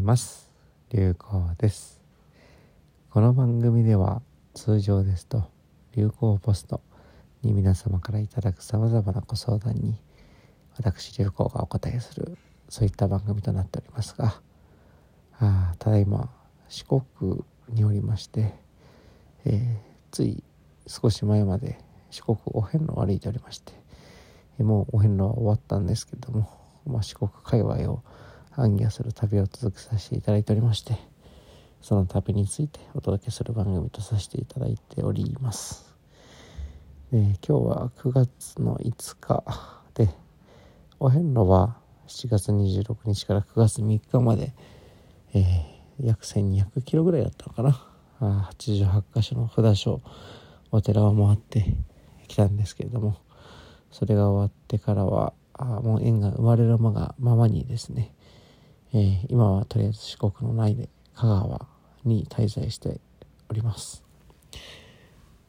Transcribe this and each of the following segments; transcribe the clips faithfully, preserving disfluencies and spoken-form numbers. います。流行です。この番組では通常ですと流行ポストに皆様からいただくさまざまなご相談に私流行がお答えする、そういった番組となっておりますが、あただいま四国におりまして、えー、つい少し前まで四国お遍路を歩いておりまして、もうお遍路は終わったんですけれども、まあ、四国界隈を行脚する旅を続けさせていただいておりまして、その旅についてお届けする番組とさせていただいております。で、今日はくがつのいつかで、お遍路はしちがつにじゅうろくにちからくがつみっかまで、えー、約せんにひゃくキロぐらいだったのかな。あはちじゅうはちかしょの札所、お寺を回ってきたんですけれども、それが終わってからはあもう縁が生まれるままがままにですね、えー、今はとりあえず四国の内で香川に滞在しております。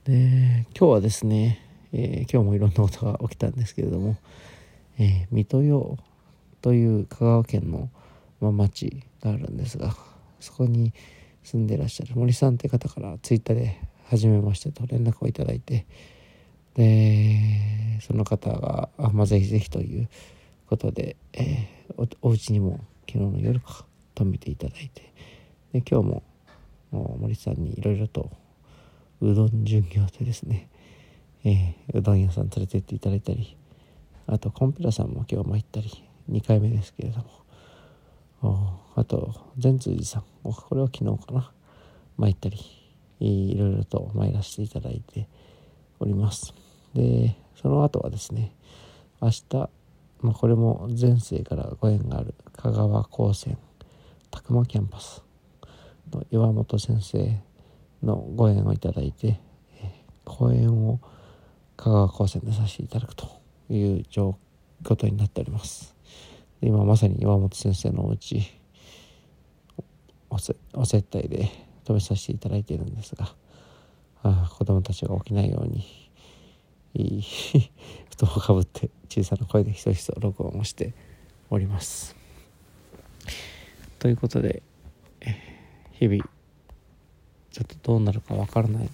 で、今日はですね、えー、今日もいろんなことが起きたんですけれども、えー、三豊という香川県の、まあ、町があるんですが、そこに住んでいらっしゃる森さんという方からツイッターで初めましてと連絡をいただいて、でその方があ、まあ、ぜひぜひということで、えー、お, お家にも昨日の夜か泊めていただいて、で今日 も, も森さんにいろいろとうどん巡業でですね、えー、うどん屋さん連れてっていただいたり、あとコンピラさんも今日も行ったりにかいめですけれども、あと善通寺さん、これは昨日かな、まあ、行ったりいろいろと参らせていただいております。でその後はですね、明日、まあ、これも前世からご縁がある香川高専たくまキャンパスの岩本先生のご縁をいただいて、講演を香川高専でさせていただくという状況になっております。で今まさに岩本先生のお家おせ、お接待で泊めさせていただいているんですが、ああ子供たちが起きないようにいい布団をかぶって小さな声でひそひそ録音をしております。ということで日々ちょっとどうなるかわからない、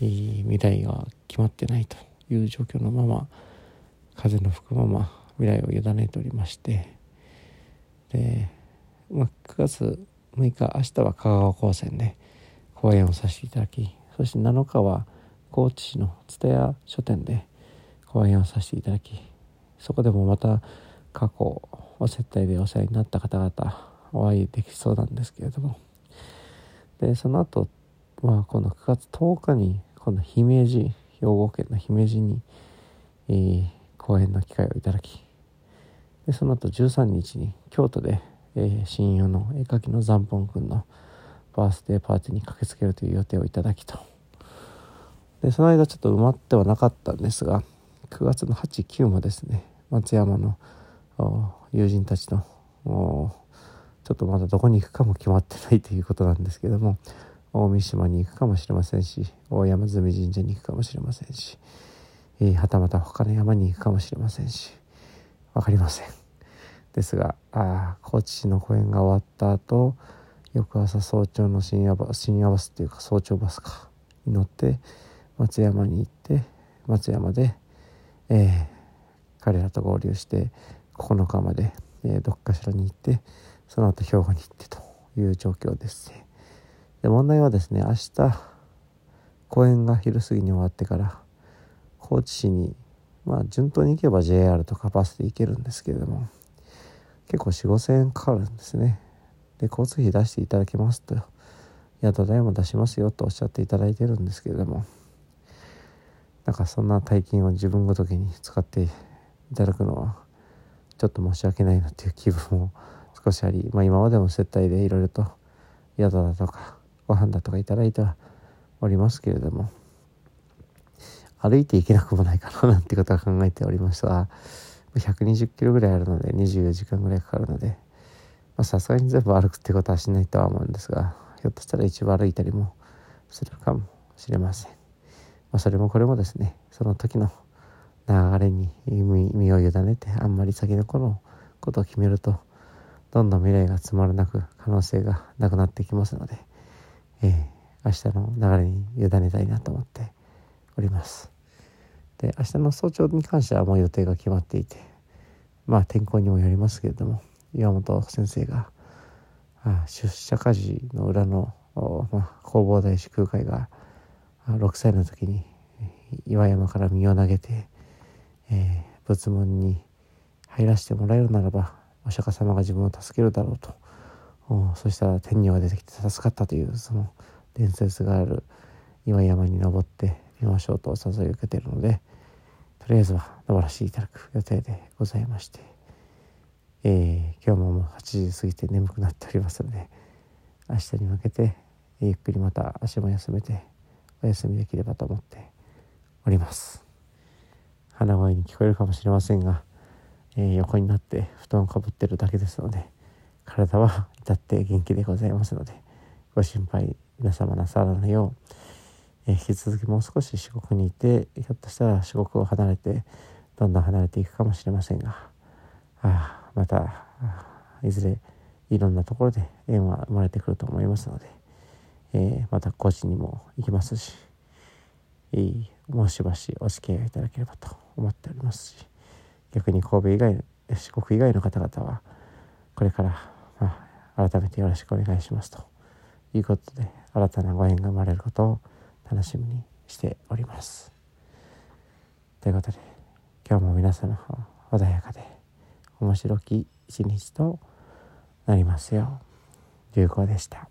いい未来が決まってないという状況のまま、風の吹くまま未来を委ねておりまして、で、まあ、くがつむいか明日は香川高専で講演をさせていただき、そしてなのかは高知市の蔦屋書店で講演をさせていただき、そこでもまた過去お接待でお世話になった方々お会いできそうなんですけれども、でその後はこのくがつとおかに今度姫路、兵庫県の姫路に、えー、講演の機会をいただき、でその後じゅうさんにちに京都で、えー、親友の絵描きのざんぽんくんのバースデーパーティーに駆けつけるという予定をいただきと、でその間ちょっと埋まってはなかったんですが、くがつのはち、くもですね、松山の友人たちのちょっとまだどこに行くかも決まってないということなんですけども、大三島に行くかもしれませんし、大山積神社に行くかもしれませんし、えー、はたまた他の山に行くかもしれませんし、分かりません。ですがあ高知市の公演が終わった後、翌朝早朝の深夜バス、深夜バスっていうか早朝バスかに乗って松山に行って、松山で、えー、彼らと合流してここのかまで、えー、どっかしらに行って、その後兵庫に行ってという状況ですね。で問題はですね、明日公演が昼過ぎに終わってから高知市に、まあ順当に行けば ジェイアール とかバスで行けるんですけれども、結構 よん、ごせんえんかかるんですね。で交通費出していただきますと、いやただいま出しますよとおっしゃっていただいてるんですけれども、なんかそんな大金を自分ごときに使っていただくのはちょっと申し訳ないなという気分も少しあり、まあ、今までも接待でいろいろと宿だとかご飯だとかいただいてはおりますけれども、歩いていけなくもないかななんてことは考えておりましたが、ひゃくにじゅっキロぐらいあるのでにじゅうよじかんぐらいかかるので、さすがに全部歩くってことはしないとは思うんですが、ひょっとしたら一部歩いたりもするかもしれません。まあ、それもこれもですね、その時の流れに身を委ねて、あんまり先の頃のことを決めるとどんどん未来がつまらなく可能性がなくなってきますので、えー、明日の流れに委ねたいなと思っております。で、明日の早朝に関してはもう予定が決まっていて、まあ天候にもよりますけれども、岩本先生が出社家事の裏の、まあ、弘法大師空海がろくさいの時に岩山から身を投げて、えー、仏門に入らせてもらえるならばお釈迦様が自分を助けるだろうと、そしたら天女が出てきて助かったという、その伝説がある岩山に登ってみましょうとお誘いを受けているので、とりあえずは登らせていただく予定でございまして、えー、今日ももうはちじ過ぎて眠くなっておりますので、明日に向けてゆっくりまた足も休めてお休みできればと思っております。鼻声に聞こえるかもしれませんが、えー、横になって布団をかぶってるだけですので、体は至って元気でございますので、ご心配皆様なさらないよう、えー、引き続きもう少し四国にいて、ひょっとしたら四国を離れてどんどん離れていくかもしれませんが、あまたいずれいろんなところで縁は生まれてくると思いますので、えー、また高知にも行きますし、えー、もうしばしお付き合いいただければと思っておりますし、逆に神戸以外、四国以外の方々はこれから、まあ、改めてよろしくお願いしますということで、新たなご縁が生まれることを楽しみにしております。ということで、今日も皆様穏やかで面白き一日となりますよう、流行でした。